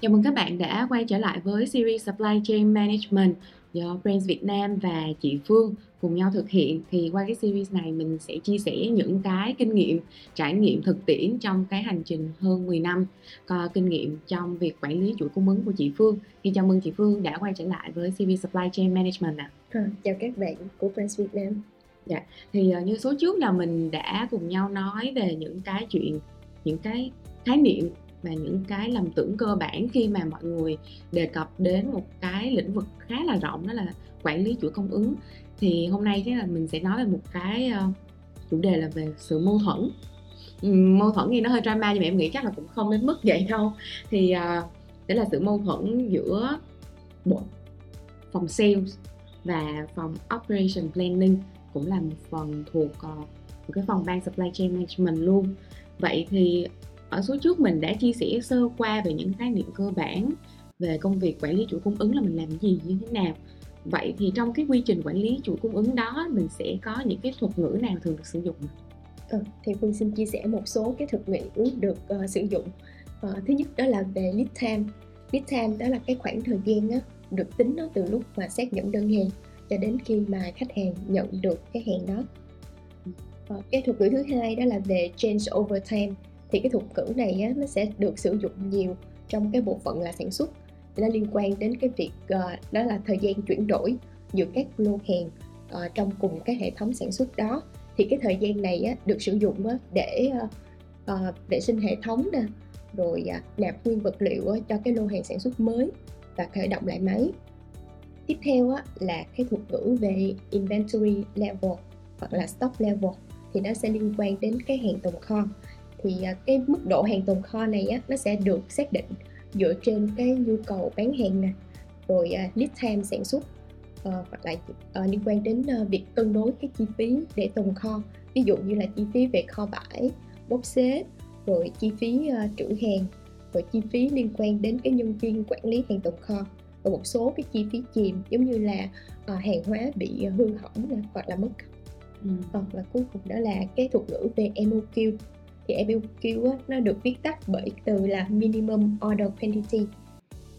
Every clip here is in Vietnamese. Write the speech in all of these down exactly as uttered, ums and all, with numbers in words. Chào mừng các bạn đã quay trở lại với series Supply Chain Management do Brands Vietnam và chị Phương cùng nhau thực hiện. Thì qua cái series này mình sẽ chia sẻ những cái kinh nghiệm, trải nghiệm thực tiễn trong cái hành trình hơn mười năm có kinh nghiệm trong việc quản lý chuỗi cung ứng của chị Phương. Thì chào mừng chị Phương đã quay trở lại với series Supply Chain Management ạ. À, chào các bạn của Brands Vietnam. Dạ, thì như số trước là mình đã cùng nhau nói về những cái chuyện, những cái khái niệm và những cái lầm tưởng cơ bản khi mà mọi người đề cập đến một cái lĩnh vực khá là rộng, đó là quản lý chuỗi cung ứng. Thì hôm nay thế là mình sẽ nói về một cái chủ đề là về sự mâu thuẫn. Mâu thuẫn thì nó hơi drama nhưng mà em nghĩ chắc là cũng không đến mức vậy đâu. Thì đó là sự mâu thuẫn giữa bộ phòng sales và phòng operation planning, cũng là một phần thuộc một cái phòng ban supply chain management luôn. Vậy thì ở số trước mình đã chia sẻ sơ qua về những khái niệm cơ bản về công việc quản lý chuỗi cung ứng là mình làm gì như thế nào. Vậy thì trong cái quy trình quản lý chuỗi cung ứng đó mình sẽ có những cái thuật ngữ nào thường được sử dụng? Ừ, thì Phương xin chia sẻ một số cái thuật ngữ được uh, sử dụng. Uh, thứ nhất đó là về lead time. Lead time đó là cái khoảng thời gian đó, được tính đó từ lúc mà xác nhận đơn hàng cho đến khi mà khách hàng nhận được cái hàng đó. Uh, cái thuật ngữ thứ hai đó là về change over time. Thì cái thuật ngữ này á, nó sẽ được sử dụng nhiều trong cái bộ phận là sản xuất. Nó liên quan đến cái việc uh, đó là thời gian chuyển đổi giữa các lô hàng uh, trong cùng cái hệ thống sản xuất đó. Thì cái thời gian này á, được sử dụng á, để uh, uh, vệ sinh hệ thống nè, rồi uh, nạp nguyên vật liệu uh, cho cái lô hàng sản xuất mới và khởi động lại máy. Tiếp theo á, là cái thuật ngữ về inventory level hoặc là stock level. Thì nó sẽ liên quan đến cái hàng tồn kho. Thì cái mức độ hàng tồn kho này á, nó sẽ được xác định dựa trên cái nhu cầu bán hàng nè, rồi lead time sản xuất, uh, hoặc là uh, liên quan đến uh, việc cân đối cái chi phí để tồn kho, ví dụ như là chi phí về kho bãi, bốc xếp, rồi chi phí uh, trữ hàng, rồi chi phí liên quan đến cái nhân viên quản lý hàng tồn kho, và một số cái chi phí chìm giống như là uh, hàng hóa bị uh, hư hỏng nè, hoặc là mất. Ừ. Còn là cuối cùng đó là cái thuật ngữ về e o quy. Thì e o quy á, nó được viết tắt bởi từ là Minimum Order Quantity.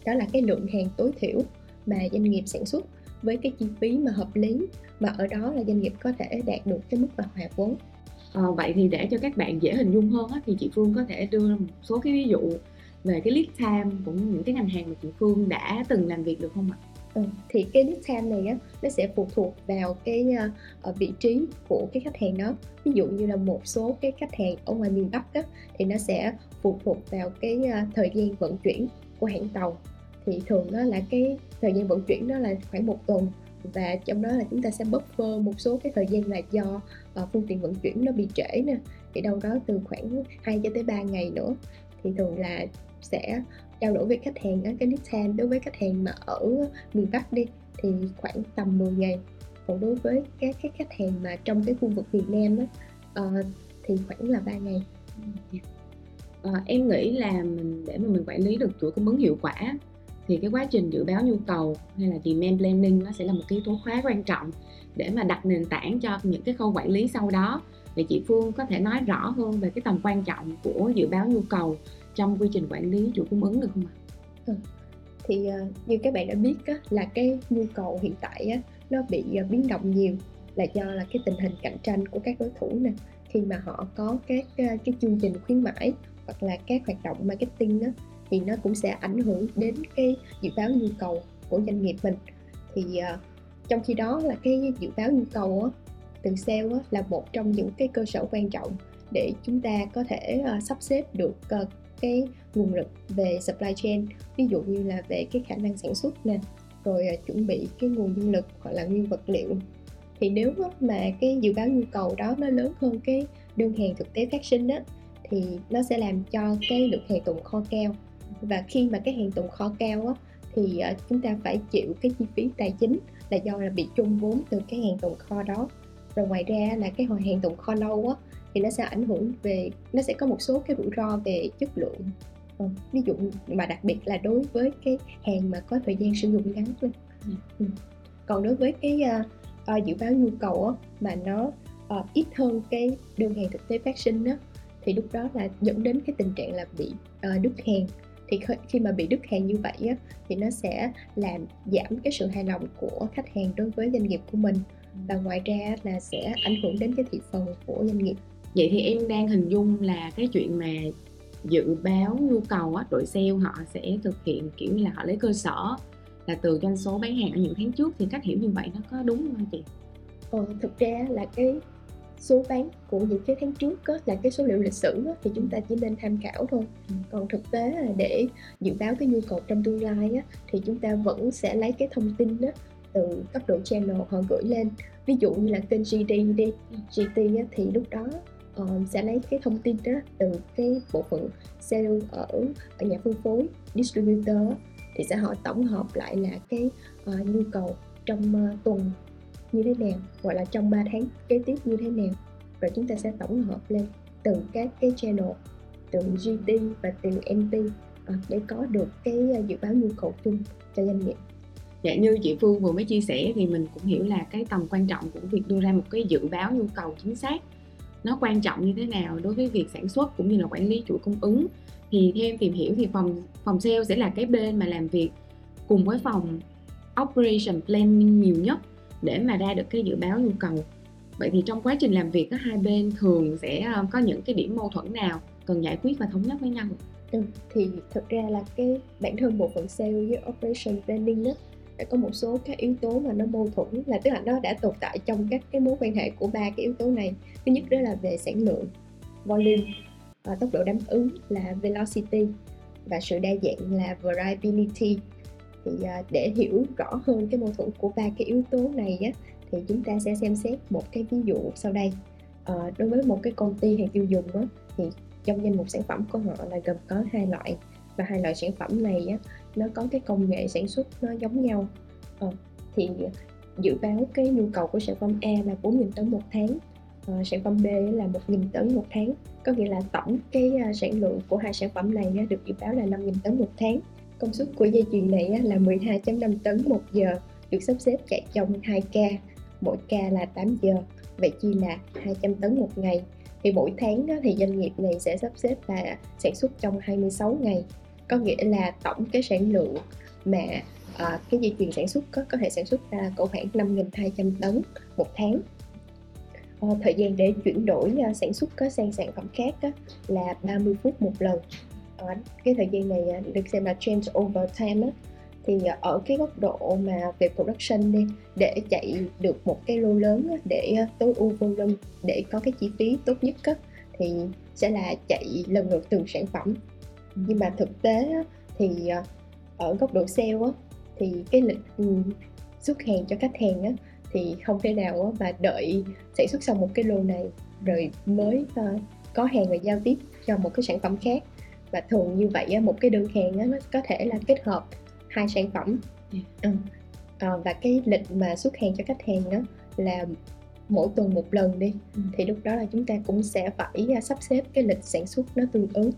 Đó là cái lượng hàng tối thiểu mà doanh nghiệp sản xuất với cái chi phí mà hợp lý, mà ở đó là doanh nghiệp có thể đạt được cái mức mà hòa vốn. À, vậy thì để cho các bạn dễ hình dung hơn á, thì chị Phương có thể đưa một số cái ví dụ về cái lead time cũng những cái ngành hàng mà chị Phương đã từng làm việc được không ạ? Ừ, thì cái lead time này á, nó sẽ phụ thuộc vào cái uh, vị trí của cái khách hàng đó. Ví dụ như là một số cái khách hàng ở ngoài miền Bắc á, thì nó sẽ phụ thuộc vào cái uh, thời gian vận chuyển của hãng tàu. Thì thường đó là cái thời gian vận chuyển đó là khoảng một tuần, và trong đó là chúng ta sẽ buffer một số cái thời gian là do uh, phương tiện vận chuyển nó bị trễ nè, thì đâu đó từ khoảng hai cho tới ba ngày nữa. Thì thường là sẽ trao đổi với khách hàng cái lead time đối với khách hàng mà ở miền Bắc đi thì khoảng tầm mười ngày, còn đối với các cái khách hàng mà trong cái khu vực miền Nam đó, uh, thì khoảng là ba ngày. Uh, em nghĩ là mình để mà mình quản lý được chuỗi cung ứng hiệu quả thì cái quá trình dự báo nhu cầu hay là demand planning nó sẽ là một cái yếu tố khá quan trọng để mà đặt nền tảng cho những cái khâu quản lý sau đó. Vậy chị Phương có thể nói rõ hơn về cái tầm quan trọng của dự báo nhu cầu trong quy trình quản lý chuỗi cung ứng được không ạ? Ừ. Thì uh, như các bạn đã biết á, là cái nhu cầu hiện tại á, nó bị uh, biến động nhiều là do là cái tình hình cạnh tranh của các đối thủ nè, khi mà họ có các uh, cái chương trình khuyến mãi hoặc là các hoạt động marketing á, thì nó cũng sẽ ảnh hưởng đến cái dự báo nhu cầu của doanh nghiệp mình. Thì uh, trong khi đó là cái dự báo nhu cầu á, từ sale á, là một trong những cái cơ sở quan trọng để chúng ta có thể uh, sắp xếp được uh, cái nguồn lực về supply chain, ví dụ như là về cái khả năng sản xuất nè, rồi chuẩn bị cái nguồn nhân lực hoặc là nguyên vật liệu. Thì nếu mà cái dự báo nhu cầu đó nó lớn hơn cái đơn hàng thực tế phát sinh đó, thì nó sẽ làm cho cái lượng hàng tồn kho cao, và khi mà cái hàng tồn kho cao á, thì chúng ta phải chịu cái chi phí tài chính là do là bị chung vốn từ cái hàng tồn kho đó. Rồi ngoài ra là cái hồi hàng tồn kho lâu á, thì nó sẽ ảnh hưởng về, nó sẽ có một số cái rủi ro về chất lượng. Ừ, ví dụ mà đặc biệt là đối với cái hàng mà có thời gian sử dụng ngắn. Ừ. Ừ. Còn đối với cái uh, uh, dự báo nhu cầu á, mà nó uh, ít hơn cái đơn hàng thực tế phát sinh á, thì lúc đó là dẫn đến cái tình trạng là bị uh, đứt hàng. Thì khi mà bị đứt hàng như vậy á, thì nó sẽ làm giảm cái sự hài lòng của khách hàng đối với doanh nghiệp của mình, và ngoài ra là sẽ ảnh hưởng đến cái thị phần của doanh nghiệp. Vậy thì em đang hình dung là cái chuyện mà dự báo nhu cầu á, đội sale họ sẽ thực hiện kiểu như là họ lấy cơ sở là từ doanh số bán hàng ở những tháng trước, thì cách hiểu như vậy nó có đúng không chị? Ờ, thực ra là cái số bán của những cái tháng trước đó, là cái số liệu lịch sử đó, thì chúng ta chỉ nên tham khảo thôi. Ừ. Còn thực tế là để dự báo cái nhu cầu trong tương lai đó, thì chúng ta vẫn sẽ lấy cái thông tin đó, từ cấp độ channel họ gửi lên. Ví dụ như là kênh G D G T đó, thì lúc đó uh, sẽ lấy cái thông tin đó từ cái bộ phận sale ở, ở nhà phân phối, distributor, thì sẽ họ tổng hợp lại là cái uh, nhu cầu trong uh, tuần như thế nào, gọi là trong ba tháng kế tiếp như thế nào. Rồi chúng ta sẽ tổng hợp lên từ các cái channel, từ G T và từ M T để có được cái dự báo nhu cầu chung cho doanh nghiệp. Dạ, như chị Phương vừa mới chia sẻ thì mình cũng hiểu là cái tầm quan trọng của việc đưa ra một cái dự báo nhu cầu chính xác nó quan trọng như thế nào đối với việc sản xuất cũng như là quản lý chuỗi cung ứng. Thì theo em tìm hiểu thì phòng, phòng sale sẽ là cái bên mà làm việc cùng với phòng Operation Planning nhiều nhất để mà ra được cái dự báo nhu cầu. Vậy thì trong quá trình làm việc, các hai bên thường sẽ có những cái điểm mâu thuẫn nào cần giải quyết và thống nhất với nhau? Ừ, thì thực ra là cái bản thân bộ phận sale với Operation Planning đó đã có một số các yếu tố mà nó mâu thuẫn, là tức là nó đã tồn tại trong các cái mối quan hệ của ba cái yếu tố này. Thứ nhất đó là về sản lượng, volume, và tốc độ đáp ứng là velocity, và sự đa dạng là variability. Thì để hiểu rõ hơn cái mâu thuẫn của ba cái yếu tố này á, thì chúng ta sẽ xem xét một cái ví dụ sau đây. À, đối với một cái công ty hàng tiêu dùng á, thì trong danh mục sản phẩm của họ là gồm có hai loại, và hai loại sản phẩm này á, nó có cái công nghệ sản xuất nó giống nhau. À, thì dự báo cái nhu cầu của sản phẩm A là bốn nghìn tấn một tháng, à, sản phẩm B là một nghìn tấn một tháng, có nghĩa là tổng cái sản lượng của hai sản phẩm này á, được dự báo là năm nghìn tấn một tháng. Công suất của dây chuyền này là mười hai phẩy năm tấn một giờ, được sắp xếp chạy trong hai ca, mỗi ca là tám giờ, vậy chia là hai trăm tấn một ngày. Thì mỗi tháng thì doanh nghiệp này sẽ sắp xếp và sản xuất trong hai mươi sáu ngày, có nghĩa là tổng cái sản lượng mà cái dây chuyền sản xuất có, có thể sản xuất ra khoảng năm nghìn hai trăm tấn một tháng. Thời gian để chuyển đổi sản xuất sang sản phẩm khác là ba mươi phút một lần. Ở cái thời gian này được xem là change over time á, thì ở cái góc độ mà về production đi, để chạy được một cái lô lớn á, để tối ưu volume, để có cái chi phí tốt nhất á, thì sẽ là chạy lần lượt từng sản phẩm. Nhưng mà thực tế á, thì ở góc độ sale á, thì cái lịch xuất hàng cho khách hàng á, thì không thể nào á, mà đợi sản xuất xong một cái lô này rồi mới có hàng và giao tiếp cho một cái sản phẩm khác. Và thường như vậy một cái đơn hàng nó có thể là kết hợp hai sản phẩm. Ừ. Và cái lịch mà xuất hàng cho khách hàng đó là mỗi tuần một lần đi. Ừ. Thì lúc đó là chúng ta cũng sẽ phải sắp xếp cái lịch sản xuất nó tương ứng.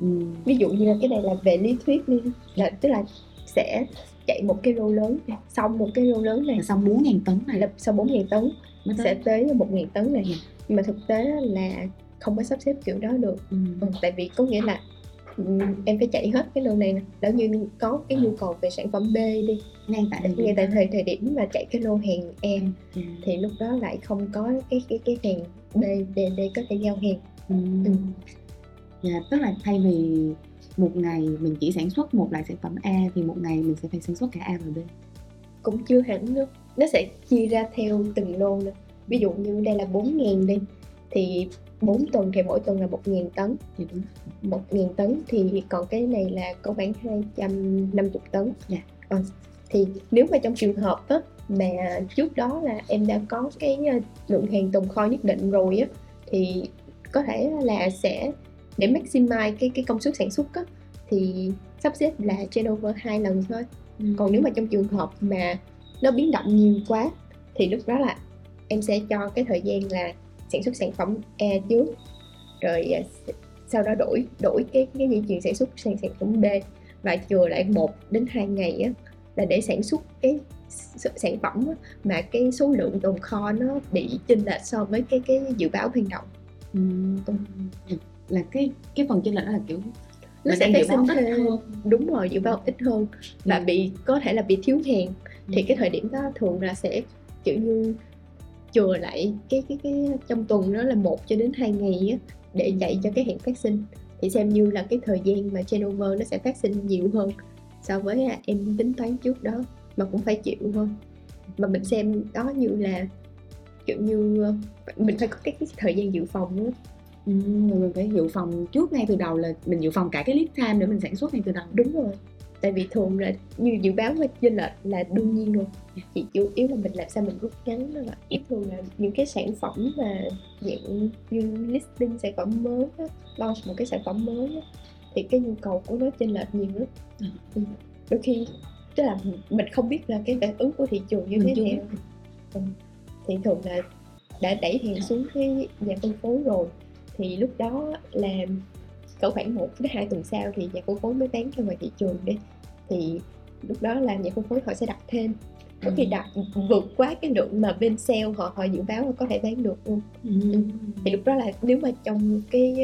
Ừ. Ví dụ như là cái này là về lý thuyết đi, là tức là sẽ chạy một cái lô lớn, xong một cái lô lớn này, xong bốn nghìn tấn này, là xong bốn nghìn tấn mới sẽ tới một nghìn tấn này. Ừ. Nhưng mà thực tế là không có sắp xếp kiểu đó được. Ừ. Ừ, tại vì có nghĩa là em phải chạy hết cái lô này nè, nếu như có cái nhu cầu về sản phẩm B đi ngay tại ngay tại thời thời điểm mà chạy cái lô hàng E, ừ. thì lúc đó lại không có cái cái cái hàng B D D có thể giao hàng. Ừ. Ừ. Dạ, tức là thay vì một ngày mình chỉ sản xuất một loại sản phẩm A thì một ngày mình sẽ phải sản xuất cả A và B. Cũng chưa hẳn nữa, nó sẽ chia ra theo từng lô nữa. Ví dụ như đây là bốn nghìn đi, thì bốn tuần thì mỗi tuần là một nghìn tấn. Dạ, một nghìn tấn thì còn cái này là có khoảng hai trăm năm mươi tấn. Dạ. À, thì nếu mà trong trường hợp á, mà trước đó là em đã có cái lượng hàng tồn kho nhất định rồi á, thì có thể là sẽ để maximize cái, cái công suất sản xuất á, thì sắp xếp là changeover hai lần thôi. Ừ. Còn nếu mà trong trường hợp mà nó biến động nhiều quá thì lúc đó là em sẽ cho cái thời gian là sản xuất sản phẩm A trước, rồi sau đó đổi đổi cái cái dây chuyền sản xuất sang sản phẩm B, và chừa lại một đến hai ngày á, là để sản xuất cái sản phẩm á, mà cái số lượng tồn kho nó bị chênh lệch so với cái cái dự báo ban đầu. Ừ. Là cái cái phần chênh lệch đó là kiểu nó sẽ phát sinh thêm, đúng rồi, dự báo ít hơn và ừ. bị có thể là bị thiếu hàng. ừ. Thì cái thời điểm đó thường là sẽ kiểu như chừa lại cái cái cái trong tuần đó là một cho đến hai ngày á để chạy cho cái hạn phát sinh, thì xem như là cái thời gian mà turnover nó sẽ phát sinh nhiều hơn so với em tính toán trước đó, mà cũng phải chịu thôi. Mà mình xem đó như là kiểu như mình phải có cái, cái thời gian dự phòng nữa. Ừ, mình phải dự phòng trước ngay từ đầu, là mình dự phòng cả cái lead time để mình sản xuất ngay từ đầu. Đúng rồi, tại vì thường là như dự báo và chênh lệch là đương nhiên luôn, chỉ chủ yếu là mình làm sao mình rút ngắn đó là ít. Thường là những cái sản phẩm mà dạng như listing sản phẩm mới đó, launch một cái sản phẩm mới đó, thì cái nhu cầu của nó chênh lệch nhiều lắm. ừ. ừ. Đôi khi tức là mình không biết là cái phản ứng của thị trường như thế nào. ừ. Thì thường là đã đẩy hàng xuống cái nhà phân phối rồi, thì lúc đó là cỡ khoảng một đến hai tuần sau thì nhà phân phối mới bán ra ngoài thị trường đi, thì lúc đó là nhà phân phối họ sẽ đặt thêm, có khi đặt vượt quá cái lượng mà bên sale họ họ dự báo là có thể bán được luôn. ừ. Ừ. Thì lúc đó là nếu mà trong cái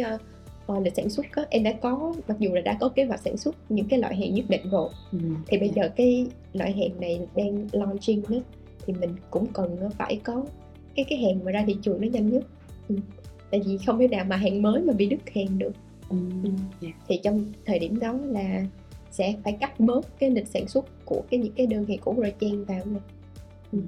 uh, lịch sản xuất đó, em đã có mặc dù là đã có kế hoạch sản xuất những cái loại hàng nhất định rồi, ừ. thì bây giờ cái loại hàng này đang launching đó, thì mình cũng cần phải có cái cái hàng mà ra thị trường nó nhanh nhất. ừ. Tại vì không thể nào mà hàng mới mà bị đứt hàng được. ừ. Yeah. Thì trong thời điểm đó là sẽ phải cắt bớt cái lịch sản xuất của cái những cái đơn hàng của Brands vào này. ừ.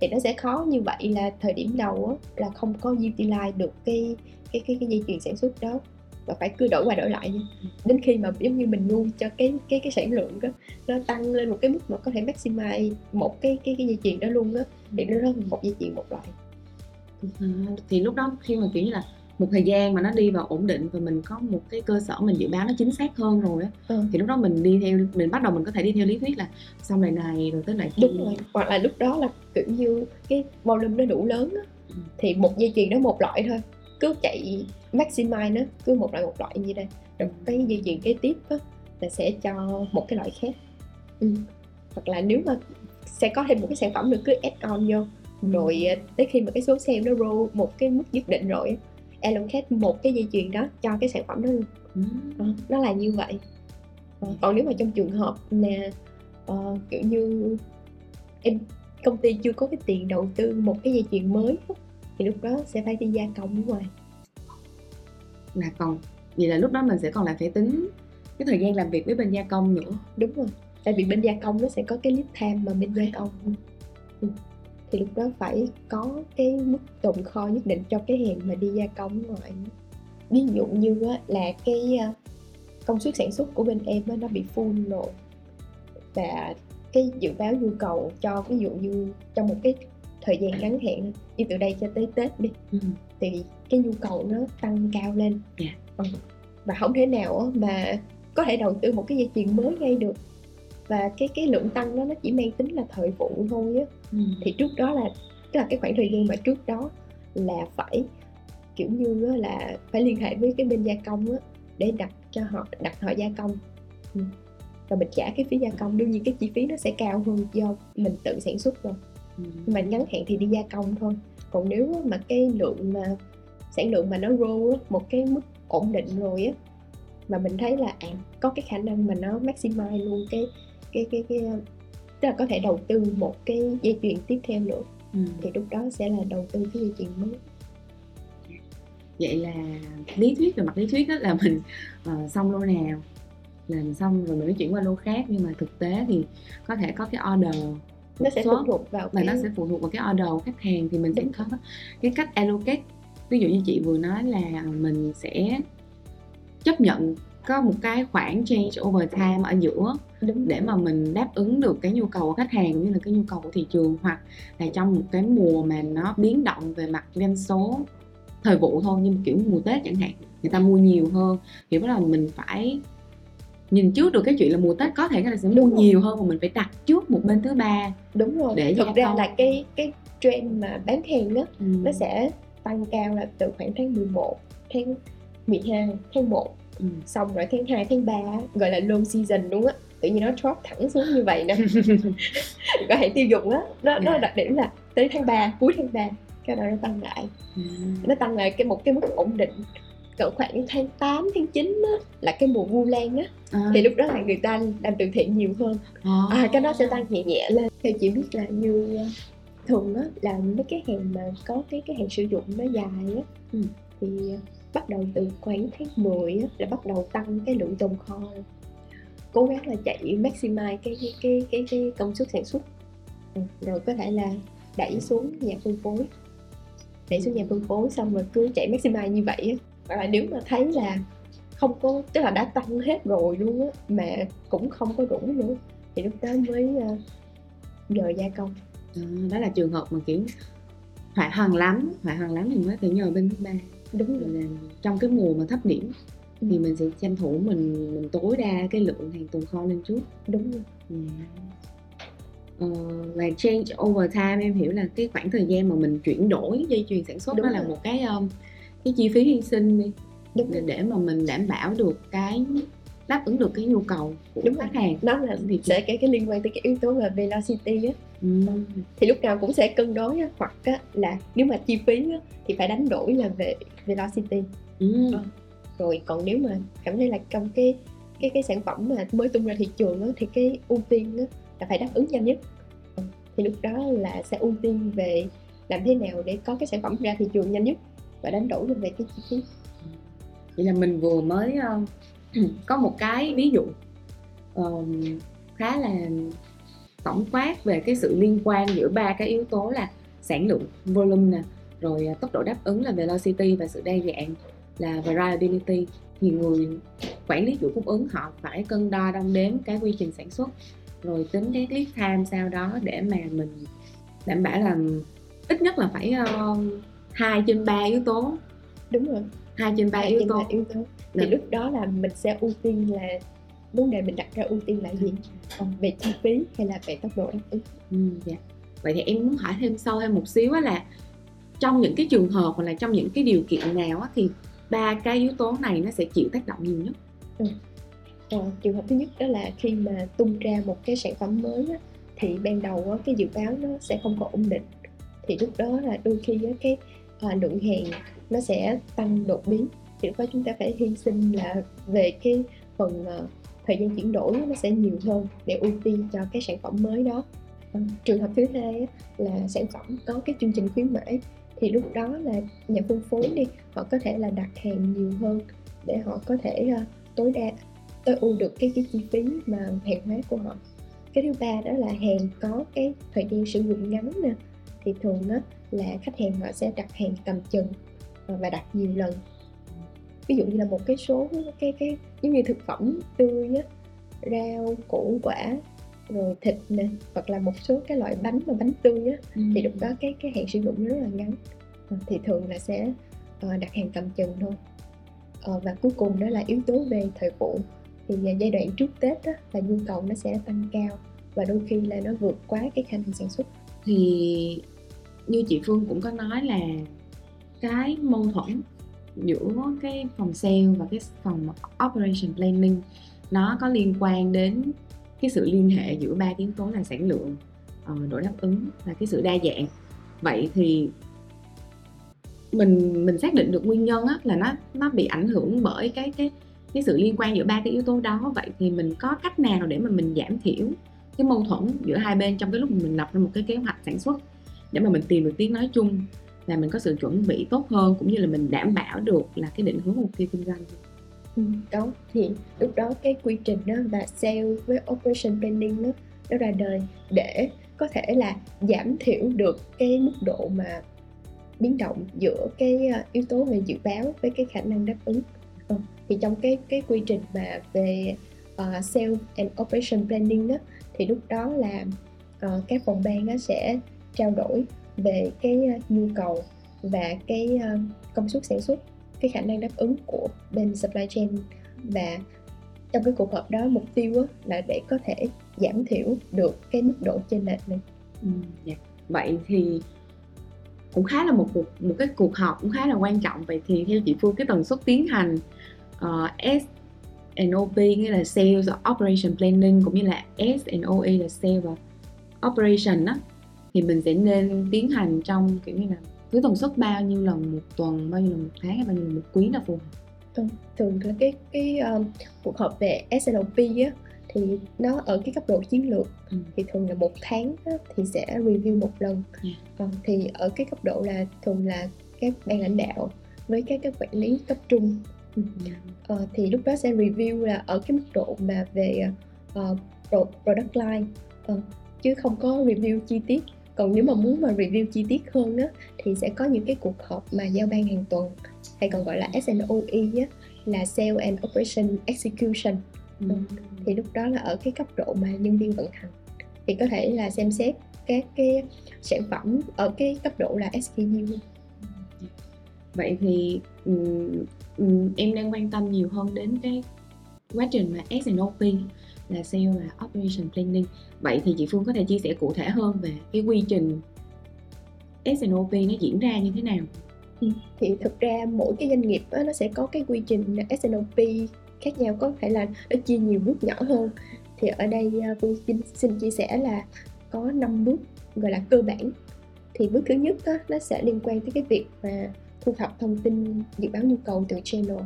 Thì nó sẽ khó như vậy, là thời điểm đầu á, là không có utilize được cái cái cái cái dây chuyền sản xuất đó, và phải cứ đổi qua đổi lại nha. ừ. Đến khi mà giống như mình nuôi cho cái cái cái sản lượng đó nó tăng lên một cái mức mà có thể maximize một cái cái cái dây chuyền đó luôn á, thì nó rất là một dây chuyền một loại. À, thì lúc đó khi mà kiểu như là một thời gian mà nó đi vào ổn định và mình có một cái cơ sở mình dự báo nó chính xác hơn rồi á, ừ. thì lúc đó mình đi theo, mình bắt đầu mình có thể đi theo lý thuyết là xong lại này rồi tới lại kia. Đúng rồi, hoặc là lúc đó là kiểu như cái volume nó đủ lớn á, ừ. thì một dây chuyền đó một loại thôi, cứ chạy maximize nó, cứ một loại một loại như đây, rồi cái dây chuyền kế tiếp á là sẽ cho một cái loại khác. ừ. Hoặc là nếu mà sẽ có thêm một cái sản phẩm nữa cứ add on vô. Rồi tới khi mà cái số sale nó roll một cái mức nhất định rồi, allocate một cái dây chuyền đó cho cái sản phẩm đó luôn. ừ. à, Nó là như vậy. à, Còn nếu mà trong trường hợp là uh, kiểu như em công ty chưa có cái tiền đầu tư một cái dây chuyền mới, thì lúc đó sẽ phải đi gia công ở ngoài. Là còn, vậy là lúc đó mình sẽ còn lại phải tính cái thời gian làm việc với bên gia công nữa. Đúng rồi, tại vì bên gia công nó sẽ có cái lead time mà bên gia công. ừ. Thì lúc đó phải có cái mức tồn kho nhất định cho cái hàng mà đi gia công ngoài. Ví dụ như là cái công suất sản xuất của bên em nó bị full rồi, và cái dự báo nhu cầu cho ví dụ như trong một cái thời gian ngắn hạn như từ đây cho tới Tết đi, ừ. thì cái nhu cầu nó tăng cao lên, yeah. và không thể nào mà có thể đầu tư một cái dây chuyền mới ngay được, và cái cái lượng tăng đó nó chỉ mang tính là thời vụ thôi á. ừ. Thì trước đó là tức là cái khoảng thời gian mà trước đó là phải kiểu như là phải liên hệ với cái bên gia công á để đặt cho họ đặt họ gia công, ừ. rồi mình trả cái phí gia công, đương nhiên cái chi phí nó sẽ cao hơn do mình tự sản xuất rồi. ừ. Nhưng mà ngắn hạn thì đi gia công thôi, còn nếu mà cái lượng mà sản lượng mà nó roll một cái mức ổn định rồi á, mà mình thấy là à, có cái khả năng mà nó maximize luôn cái cái cái cái tức là có thể đầu tư một cái dây chuyền tiếp theo nữa, ừ. thì lúc đó sẽ là đầu tư cái dây chuyền mới. Vậy là lý thuyết, về mặt lý thuyết đó là mình uh, xong lô nào làm xong rồi mình mới chuyển qua lô khác, nhưng mà thực tế thì có thể có cái order nó sẽ phụ thuộc vào và cái... nó sẽ phụ thuộc vào cái order của khách hàng, thì mình sẽ có cái cách allocate. Ví dụ như chị vừa nói là mình sẽ chấp nhận có một cái khoảng change over time ở giữa để mà mình đáp ứng được cái nhu cầu của khách hàng cũng như là cái nhu cầu của thị trường, hoặc là trong một cái mùa mà nó biến động về mặt doanh số thời vụ thôi, nhưng kiểu mùa Tết chẳng hạn, người ta mua nhiều hơn, thì bắt đầu mình phải nhìn trước được cái chuyện là mùa Tết có thể người ta sẽ mua nhiều hơn và mình phải đặt trước một bên thứ ba. Đúng rồi, để thực ra không? Là cái cái trend mà bán hàng đó, ừ. nó sẽ tăng cao là từ khoảng tháng mười một, tháng mười hai, tháng một, ừ. xong rồi tháng hai, tháng ba gọi là low season đúng á, tự nhiên nó drop thẳng xuống như vậy nè. Gọi hệ tiêu dùng á, nó, yeah. nó đặc điểm là tới tháng ba, cuối tháng ba cái đó nó tăng lại, yeah. nó tăng lại cái một cái mức ổn định, cỡ khoảng tháng tám, tháng chín á, là cái mùa vu lan á, à. Thì lúc đó là người ta làm từ thiện nhiều hơn, à. À, cái đó sẽ tăng nhẹ nhẹ lên. Theo chị biết là như thường á, là mấy cái hàng mà có cái, cái hàng sử dụng nó dài á, ừ. Thì bắt đầu từ khoảng tháng mười á, là bắt đầu tăng cái lượng tồn kho, cố gắng là chạy maximize cái, cái, cái, cái, cái công suất sản xuất, ừ. Rồi có thể là đẩy xuống nhà phân phối, đẩy xuống nhà phân phối xong rồi cứ chạy maximize như vậy á. Hoặc là nếu mà thấy là không có, tức là đã tăng hết rồi luôn á mà cũng không có đủ nữa, thì lúc đó mới uh, nhờ gia công. À, đó là trường hợp mà kiểu hỏa hoạn lắm, hỏa hoạn lắm mình mới phải nhờ bên thứ ba. Đúng rồi, là trong cái mùa mà thấp điểm, ừ. Thì mình sẽ tranh thủ mình mình tối đa cái lượng hàng tồn kho lên trước. Đúng rồi. Yeah. Uh, và change over time em hiểu là cái khoảng thời gian mà mình chuyển đổi dây chuyền sản xuất. Đúng đó rồi. Là một cái um, cái chi phí hy sinh đi. Đúng để, để mà mình đảm bảo được cái đáp ứng được cái nhu cầu của đúng khách hàng. Đó là thì sẽ cái cái liên quan tới cái yếu tố là velocity á, ừ. Thì lúc nào cũng sẽ cân đối á, hoặc á, là nếu mà chi phí á, thì phải đánh đổi là về velocity, ừ. Ừ. Rồi còn nếu mà cảm thấy là trong cái cái cái sản phẩm mà mới tung ra thị trường á, thì cái ưu tiên á, là phải đáp ứng nhanh nhất, ừ. Thì lúc đó là sẽ ưu tiên về làm thế nào để có cái sản phẩm ra thị trường nhanh nhất và đánh đổi về cái chi phí. Vậy là mình vừa mới uh, có một cái ví dụ uh, khá là tổng quát về cái sự liên quan giữa ba cái yếu tố là sản lượng, volume nè, rồi uh, tốc độ đáp ứng là velocity và sự đa dạng là variability. Thì người quản lý chuỗi cung ứng họ phải cân đo đong đếm cái quy trình sản xuất, rồi tính cái lead time sau đó để mà mình đảm bảo là ít nhất là phải uh, hai trên ba yếu tố. Đúng rồi, hai trên ba yếu tố. yếu tố Thì được. Lúc đó là mình sẽ ưu tiên là vấn đề mình đặt ra ưu tiên là gì? Còn về chi phí hay là về tốc độ đáp ứng? Ừ, dạ. Vậy thì em muốn hỏi thêm sâu thêm một xíu là trong những cái trường hợp hoặc là trong những cái điều kiện nào á, thì ba cái yếu tố này nó sẽ chịu tác động nhiều nhất? Ừ. À, trường hợp thứ nhất đó là khi mà tung ra một cái sản phẩm mới á, thì ban đầu á, cái dự báo nó sẽ không còn ổn định. Thì lúc đó là đôi khi á, cái à, lượng hàng nó sẽ tăng đột biến, thì lúc đó chúng ta phải hy sinh là về cái phần uh, thời gian chuyển đổi nó sẽ nhiều hơn để ưu tiên cho cái sản phẩm mới đó. À, trường hợp thứ hai là sản phẩm có cái chương trình khuyến mãi, thì lúc đó là nhà phân phối đi họ có thể là đặt hàng nhiều hơn để họ có thể uh, tối đa tối ưu được cái, cái chi phí mà hàng hóa của họ. Cái thứ ba đó là hàng có cái thời gian sử dụng ngắn nè, thì thường đó là khách hàng họ sẽ đặt hàng cầm chừng và đặt nhiều lần. Ví dụ như là một cái số cái cái giống như thực phẩm tươi á, rau, củ quả, rồi thịt nè, hoặc là một số cái loại bánh mà bánh tươi á, ừ. Thì lúc đó cái cái hạn sử dụng rất là ngắn, thì thường là sẽ đặt hàng cầm chừng thôi. Và cuối cùng đó là yếu tố về thời vụ, thì giai đoạn trước Tết á, là nhu cầu nó sẽ tăng cao và đôi khi là nó vượt quá cái khả năng sản xuất. Thì như chị Phương cũng có nói là cái mâu thuẫn giữa cái phòng sale và cái phòng operation planning nó có liên quan đến cái sự liên hệ giữa ba yếu tố là sản lượng, độ đáp ứng và cái sự đa dạng. Vậy thì mình mình xác định được nguyên nhân á, là nó nó bị ảnh hưởng bởi cái cái cái sự liên quan giữa ba cái yếu tố đó. Vậy thì mình có cách nào để mà mình giảm thiểu cái mâu thuẫn giữa hai bên trong cái lúc mình lập ra một cái kế hoạch sản xuất, để mà mình tìm được tiếng nói chung và mình có sự chuẩn bị tốt hơn, cũng như là mình đảm bảo được là cái định hướng mục tiêu kinh doanh? Ừ, đó thì lúc đó cái quy trình đó là sale với operation planning đó, đó ra đời để có thể là giảm thiểu được cái mức độ mà biến động giữa cái yếu tố về dự báo với cái khả năng đáp ứng. Ừ, thì trong cái cái quy trình mà về uh, sale and operation planning đó, thì lúc đó là uh, các phòng ban nó sẽ trao đổi về cái nhu cầu và cái công suất sản xuất, cái khả năng đáp ứng của bên supply chain, và trong cái cuộc họp đó mục tiêu là để có thể giảm thiểu được cái mức độ chênh lệch này. Ừ, yeah. Vậy thì cũng khá là một cuộc một cái cuộc họp cũng khá là quan trọng. Vậy thì theo chị Phương, cái tần suất tiến hành uh, S and O P nghĩa là Sales Operation Planning cũng như là S and O A là Sales và Operation đó, thì mình sẽ nên tiến hành trong kiểu như là với tần suất bao nhiêu lần một tuần, bao nhiêu lần một tháng hay bao nhiêu lần một quý là phù hợp? thường, thường là cái cái um, cuộc họp về ét and ô pê á, thì nó ở cái cấp độ chiến lược ừ. thì thường là một tháng á, thì sẽ review một lần. Yeah. Còn thì ở cái cấp độ là thường là các ban lãnh đạo với các các quản lý cấp trung ừ. à, thì lúc đó sẽ review là ở cái mức độ mà về uh, product line à, chứ không có review chi tiết. Còn nếu mà muốn mà review chi tiết hơn đó, thì sẽ có những cái cuộc họp mà giao ban hàng tuần, hay còn gọi là ét en o e á, là Sales and Operation Execution. Ừ. Thì lúc đó là ở cái cấp độ mà nhân viên vận hành thì có thể là xem xét các cái sản phẩm ở cái cấp độ là ét ca u. Vậy thì um, um, em đang quan tâm nhiều hơn đến cái quá trình mà ét and ô pê là Sales và Operation Planning. Vậy thì chị Phương có thể chia sẻ cụ thể hơn về cái quy trình ét and ô pê nó diễn ra như thế nào? Ừ. Thì thực ra mỗi cái doanh nghiệp đó, nó sẽ có cái quy trình ét and ô pê khác nhau, có thể là nó chia nhiều bước nhỏ hơn. Thì ở đây Phương xin, xin chia sẻ là có năm bước gọi là cơ bản. Thì bước thứ nhất đó, nó sẽ liên quan tới cái việc mà thu thập thông tin dự báo nhu cầu từ channel.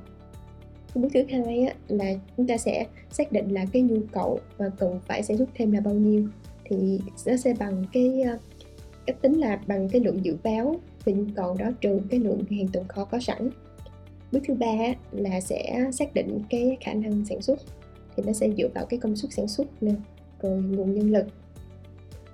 Bước thứ hai á, là chúng ta sẽ xác định là cái nhu cầu và cần phải sản xuất thêm là bao nhiêu, thì nó sẽ bằng cái cách tính là bằng cái lượng dự báo về nhu cầu đó trừ cái lượng hàng tồn kho có sẵn. Bước thứ ba á, là sẽ xác định cái khả năng sản xuất, thì nó sẽ dựa vào cái công suất sản xuất nè, rồi nguồn nhân lực.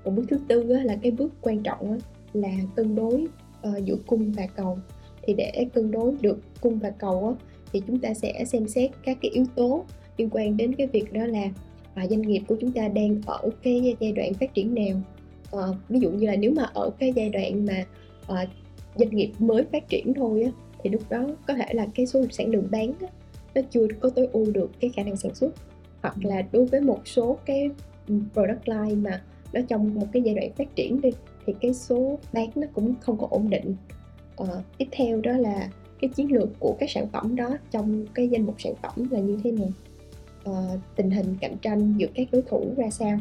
Còn bước thứ tư á, là cái bước quan trọng á, là cân đối uh, giữa cung và cầu. Thì để cân đối được cung và cầu á, thì chúng ta sẽ xem xét các cái yếu tố liên quan đến cái việc đó là à, doanh nghiệp của chúng ta đang ở cái giai đoạn phát triển nào. À, ví dụ như là nếu mà ở cái giai đoạn mà à, doanh nghiệp mới phát triển thôi á, thì lúc đó có thể là cái số sản lượng bán á, nó chưa có tối ưu được cái khả năng sản xuất. Hoặc là đối với một số cái product line mà nó trong một cái giai đoạn phát triển đi, thì cái số bán nó cũng không có ổn định. À, tiếp theo đó là cái chiến lược của các sản phẩm đó trong cái danh mục sản phẩm là như thế nào, à, tình hình cạnh tranh giữa các đối thủ ra sao,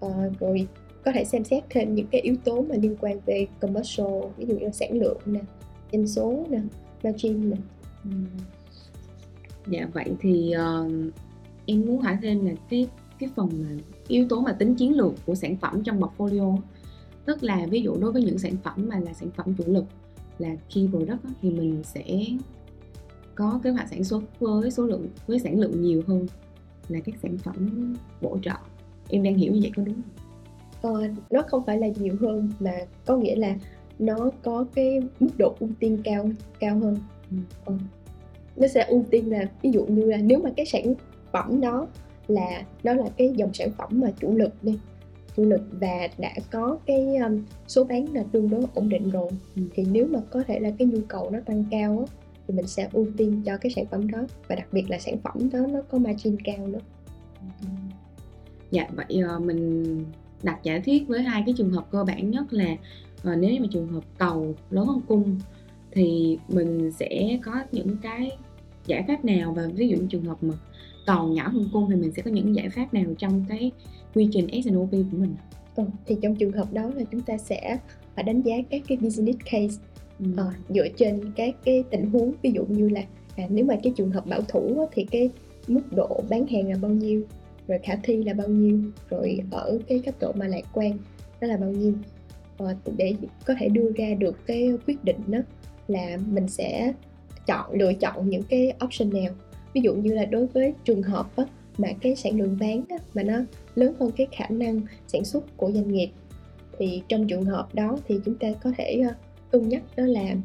à, rồi có thể xem xét thêm những cái yếu tố mà liên quan về commercial, ví dụ như là sản lượng nè, doanh số nè, margin nè. Ừ. Dạ vậy thì uh, em muốn hỏi thêm là cái cái phần mà yếu tố mà tính chiến lược của sản phẩm trong portfolio, tức là ví dụ đối với những sản phẩm mà là sản phẩm chủ lực là key product đó, thì mình sẽ có kế hoạch sản xuất với số lượng với sản lượng nhiều hơn là các sản phẩm bổ trợ. Em đang hiểu như vậy có đúng không? Ờ, nó không phải là nhiều hơn mà có nghĩa là nó có cái mức độ ưu tiên cao cao hơn. Ừ. Ờ. Nó sẽ ưu tiên là ví dụ như là nếu mà cái sản phẩm đó là đó là cái dòng sản phẩm mà chủ lực đi. Lực và đã có cái um, số bán là tương đối ổn định rồi, ừ. thì nếu mà có thể là cái nhu cầu nó tăng cao á, thì mình sẽ ưu tiên cho cái sản phẩm đó, và đặc biệt là sản phẩm đó nó có margin cao nữa. Ừ. Dạ vậy uh, mình đặt giả thiết với hai cái trường hợp cơ bản nhất là uh, nếu mà trường hợp cầu lớn hơn cung thì mình sẽ có những cái giải pháp nào, và ví dụ như trường hợp mà cầu nhỏ hơn cung thì mình sẽ có những giải pháp nào trong cái quy trình ét and ô pê của mình? Ừ, thì trong trường hợp đó là chúng ta sẽ đánh giá các cái business case ừ. à, dựa trên các cái tình huống, ví dụ như là à, nếu mà cái trường hợp bảo thủ thì cái mức độ bán hàng là bao nhiêu, rồi khả thi là bao nhiêu, rồi ở cái cấp độ mà lạc quan nó là bao nhiêu, à, để có thể đưa ra được cái quyết định đó là mình sẽ chọn lựa chọn những cái option nào. Ví dụ như là đối với trường hợp đó, mà cái sản lượng bán đó, mà nó lớn hơn cái khả năng sản xuất của doanh nghiệp, thì trong trường hợp đó thì chúng ta có thể uh, cân nhắc đó là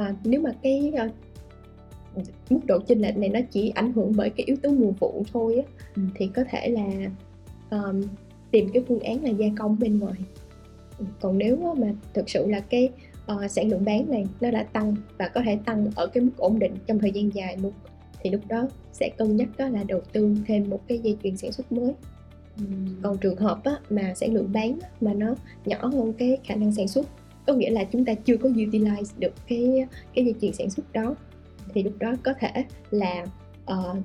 uh, nếu mà cái uh, mức độ chênh lệch này nó chỉ ảnh hưởng bởi cái yếu tố mùa vụ thôi á, ừ. thì có thể là uh, tìm cái phương án là gia công bên ngoài. Còn nếu mà thực sự là cái uh, sản lượng bán này nó đã tăng và có thể tăng ở cái mức ổn định trong thời gian dài luôn, thì lúc đó sẽ cân nhắc đó là đầu tư thêm một cái dây chuyền sản xuất mới. Ừ. Còn trường hợp á, mà sản lượng bán á, mà nó nhỏ hơn cái khả năng sản xuất, có nghĩa là chúng ta chưa có utilize được cái, cái dây chuyền sản xuất đó, thì lúc đó có thể là uh,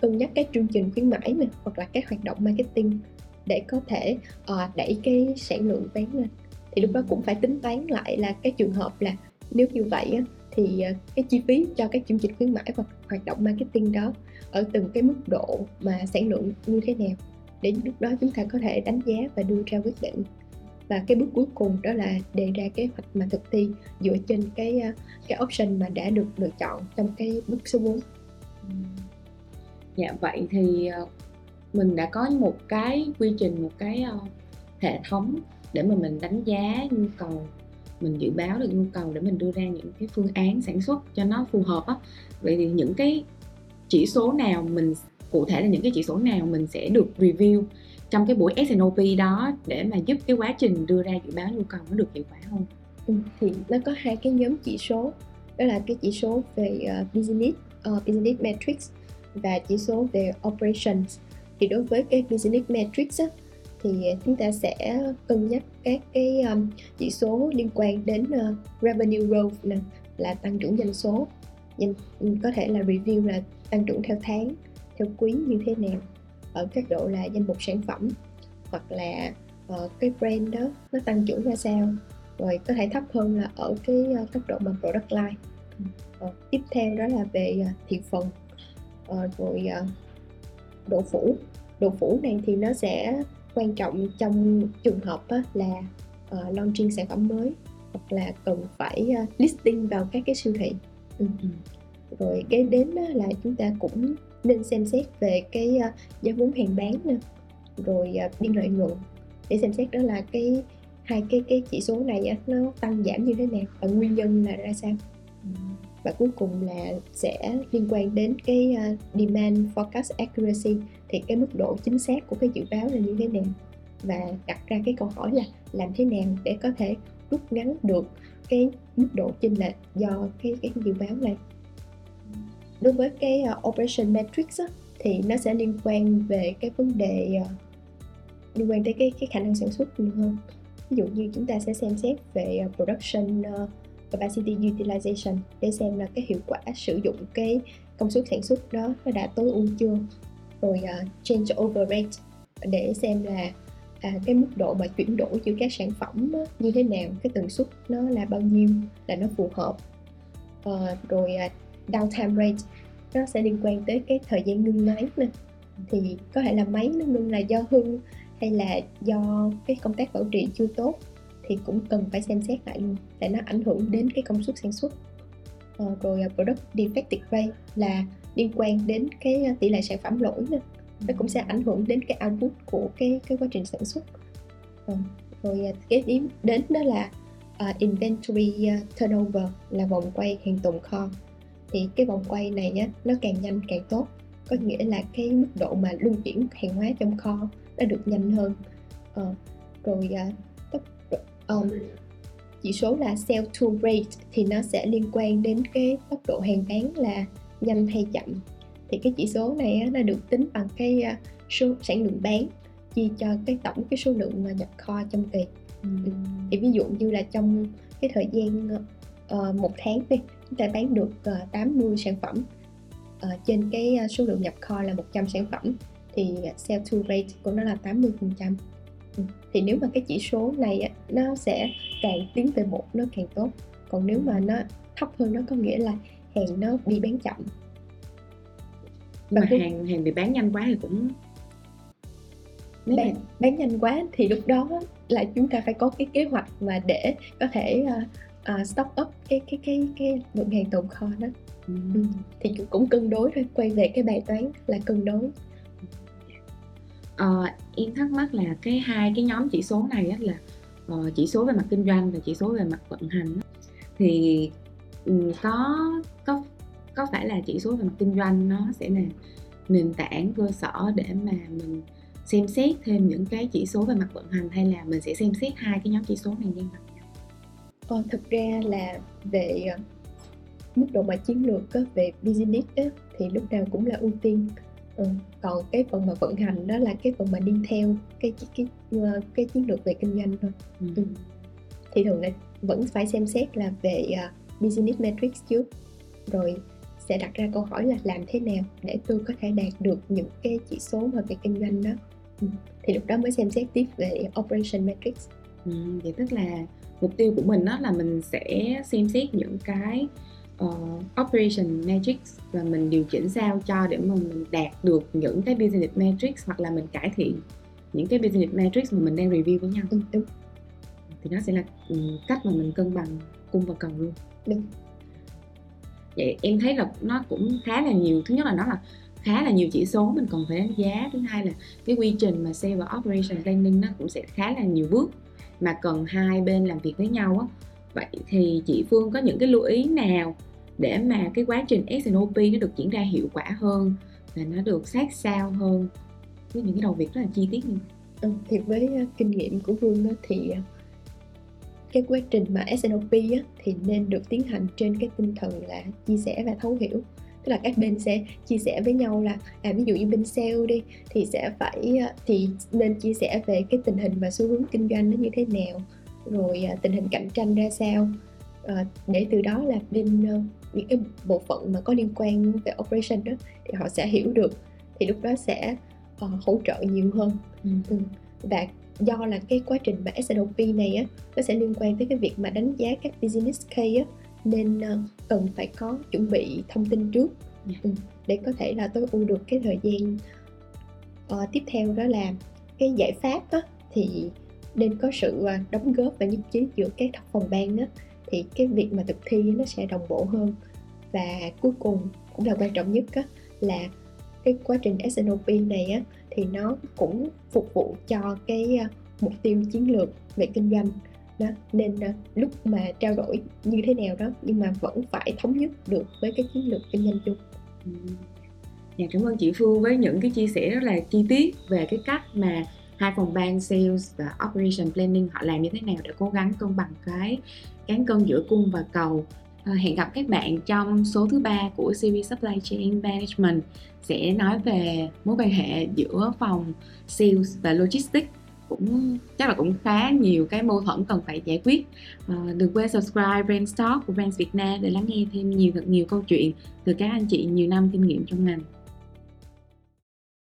cân nhắc các chương trình khuyến mãi này, hoặc là các hoạt động marketing để có thể uh, đẩy cái sản lượng bán lên. Thì lúc đó cũng phải tính toán lại là cái trường hợp là nếu như vậy á, thì cái chi phí cho các chương trình khuyến mãi và hoạt động marketing đó ở từng cái mức độ mà sản lượng như thế nào, để lúc đó chúng ta có thể đánh giá và đưa ra quyết định. Và cái bước cuối cùng đó là đề ra kế hoạch mà thực thi dựa trên cái cái option mà đã được lựa chọn trong cái bước số bốn. Dạ, vậy thì mình đã có một cái quy trình, một cái hệ thống để mà mình đánh giá nhu cầu, mình dự báo được nhu cầu để mình đưa ra những cái phương án sản xuất cho nó phù hợp á. Vậy thì những cái chỉ số nào mình, cụ thể là những cái chỉ số nào mình sẽ được review trong cái buổi ét and ô pê đó để mà giúp cái quá trình đưa ra dự báo nhu cầu nó được hiệu quả không? Ừ, thì nó có hai cái nhóm chỉ số, đó là cái chỉ số về uh, business, uh, business metrics và chỉ số về operations. Thì đối với cái business metrics á, thì chúng ta sẽ cân nhắc các cái um, chỉ số liên quan đến uh, revenue growth nè, là tăng trưởng doanh số, có thể là review là tăng trưởng theo tháng, theo quý như thế nào, ở các độ là danh mục sản phẩm, hoặc là uh, cái brand đó nó tăng trưởng ra sao, rồi có thể thấp hơn là ở cái uh, cấp độ mà product line. Uh, tiếp theo đó là về uh, thị phần, uh, rồi uh, độ phủ. Độ phủ này thì nó sẽ quan trọng trong trường hợp uh, là uh, launching sản phẩm mới, hoặc là cần phải uh, listing vào các cái siêu thị. Ừ. Rồi kế đến uh, là chúng ta cũng nên xem xét về cái uh, giá vốn hàng bán nè, rồi uh, biên lợi nhuận, để xem xét đó là cái hai cái cái chỉ số này uh, nó tăng giảm như thế nào và nguyên nhân là ra sao. Và cuối cùng là sẽ liên quan đến cái uh, demand forecast accuracy, thì cái mức độ chính xác của cái dự báo là như thế nào, và đặt ra cái câu hỏi là làm thế nào để có thể rút ngắn được cái mức độ chênh lệch do cái cái dự báo này. Đối với cái uh, operation matrix á, thì nó sẽ liên quan về cái vấn đề uh, liên quan tới cái, cái khả năng sản xuất nhiều hơn. Ví dụ như chúng ta sẽ xem xét về uh, production uh, capacity utilization, để xem là cái hiệu quả sử dụng cái công suất sản xuất đó nó đã tối ưu chưa. Rồi uh, change over rate, để xem là uh, cái mức độ mà chuyển đổi giữa các sản phẩm uh, như thế nào, cái tần suất nó là bao nhiêu là nó phù hợp. Uh, rồi uh, downtime rate, nó sẽ liên quan tới cái thời gian ngưng máy nè, thì có thể là máy nó ngưng là do hư hay là do cái công tác bảo trì chưa tốt, thì cũng cần phải xem xét lại luôn, tại nó ảnh hưởng đến cái công suất sản xuất. À, rồi product defective rate là liên quan đến cái tỷ lệ sản phẩm lỗi nè, nó cũng sẽ ảnh hưởng đến cái output của cái cái quá trình sản xuất. À, rồi kế tiếp đến đó là uh, inventory turnover, là vòng quay hàng tồn kho. Thì cái vòng quay này á, nó càng nhanh càng tốt, có nghĩa là cái mức độ mà luân chuyển hàng hóa trong kho nó được nhanh hơn. À, rồi tốc um, chỉ số là sell to rate, thì nó sẽ liên quan đến cái tốc độ hàng bán là nhanh hay chậm. Thì cái chỉ số này á, nó được tính bằng cái uh, số sản lượng bán chia cho cái tổng cái số lượng mà nhập kho trong kỳ. Mm. Thì ví dụ như là trong cái thời gian uh, một tháng đi, chúng ta bán được uh, tám mươi sản phẩm, uh, trên cái uh, số lượng nhập kho là một trăm sản phẩm, thì sell to rate của nó là tám mươi phần trăm. Ừ. Thì nếu mà cái chỉ số này á, nó sẽ càng tiến về một nó càng tốt, còn nếu mà nó thấp hơn nó có nghĩa là hàng nó bị bán chậm. Mà Và hàng cũng... hàng bị bán nhanh quá thì cũng nếu bán, mà... bán nhanh quá thì lúc đó là chúng ta phải có cái kế hoạch mà để có thể uh, Uh, stock up cái cái cái cái lượng hàng tồn kho đó. Ừ. Ừ. Thì cũng, cũng cân đối thôi, quay về cái bài toán là cân đối. Uh, em thắc mắc là cái hai cái nhóm chỉ số này á, là uh, chỉ số về mặt kinh doanh và chỉ số về mặt vận hành á, thì um, có có có phải là chỉ số về mặt kinh doanh nó sẽ là nền tảng cơ sở để mà mình xem xét thêm những cái chỉ số về mặt vận hành, hay là mình sẽ xem xét hai cái nhóm chỉ số này liên tục? Ờ, thực ra là về uh, mức độ mà chiến lược á, về business á, thì lúc nào cũng là ưu tiên. Ừ. Còn cái phần mà vận hành đó là cái phần mà đi theo cái cái cái, uh, cái chiến lược về kinh doanh thôi. Ừ. Ừ. Thì thường là vẫn phải xem xét là về uh, business metrics trước, rồi sẽ đặt ra câu hỏi là làm thế nào để tôi có thể đạt được những cái chỉ số mà về kinh doanh đó. Ừ. Thì lúc đó mới xem xét tiếp về operation metrics. Ừ, vậy tức là mục tiêu của mình đó là mình sẽ xem xét những cái uh, operation matrix và mình điều chỉnh sao cho để mà mình đạt được những cái business matrix, hoặc là mình cải thiện những cái business matrix mà mình đang review với nhau. Đúng, đúng. Thì nó sẽ là um, cách mà mình cân bằng cung và cầu luôn. Đúng. Vậy em thấy là nó cũng khá là nhiều. Thứ nhất là nó là khá là nhiều chỉ số mình còn phải đánh giá. Thứ hai là cái quy trình mà sale và operation planning nó cũng sẽ khá là nhiều bước mà cần hai bên làm việc với nhau á. Vậy thì chị Phương có những cái lưu ý nào để mà cái quá trình ét and ô pê nó được diễn ra hiệu quả hơn và nó được sát sao hơn với những cái đầu việc rất là chi tiết như? Ừ, thì với kinh nghiệm của Phương đó, thì cái quá trình mà ét and ô pê á, thì nên được tiến hành trên cái tinh thần là chia sẻ và thấu hiểu. Tức là các bên sẽ chia sẻ với nhau là à, ví dụ như bên sale đi thì sẽ phải thì nên chia sẻ về cái tình hình và xu hướng kinh doanh nó như thế nào, rồi tình hình cạnh tranh ra sao, để từ đó là bên những cái bộ phận mà có liên quan về operation đó thì họ sẽ hiểu được, thì lúc đó sẽ hỗ trợ nhiều hơn. Ừ. Và do là cái quá trình mà ét and ô pê này á, nó sẽ liên quan tới cái việc mà đánh giá các business case á, nên cần phải có chuẩn bị thông tin trước để có thể là tối ưu được cái thời gian. Ờ, tiếp theo đó là cái giải pháp á, thì nên có sự đóng góp và nhất trí giữa các phòng ban á, thì cái việc mà thực thi nó sẽ đồng bộ hơn. Và cuối cùng cũng là quan trọng nhất á, là cái quá trình ét and ô pê này á, thì nó cũng phục vụ cho cái mục tiêu chiến lược về kinh doanh đó, nên uh, lúc mà trao đổi như thế nào đó nhưng mà vẫn phải thống nhất được với cái chiến lược kinh doanh chung. Ừ. Dạ, cảm ơn chị Phương với những cái chia sẻ rất là chi tiết về cái cách mà hai phòng ban sales và operation planning họ làm như thế nào để cố gắng cân bằng cái cán cân giữa cung và cầu. À, hẹn gặp các bạn trong số thứ ba của series Supply Chain Management sẽ nói về mối quan hệ giữa phòng sales và logistics. Cũng chắc là cũng khá nhiều cái mâu thuẫn cần phải giải quyết. À, đừng quên subscribe Brands Talk của Brands Vietnam để lắng nghe thêm nhiều thật nhiều câu chuyện từ các anh chị nhiều năm kinh nghiệm trong ngành.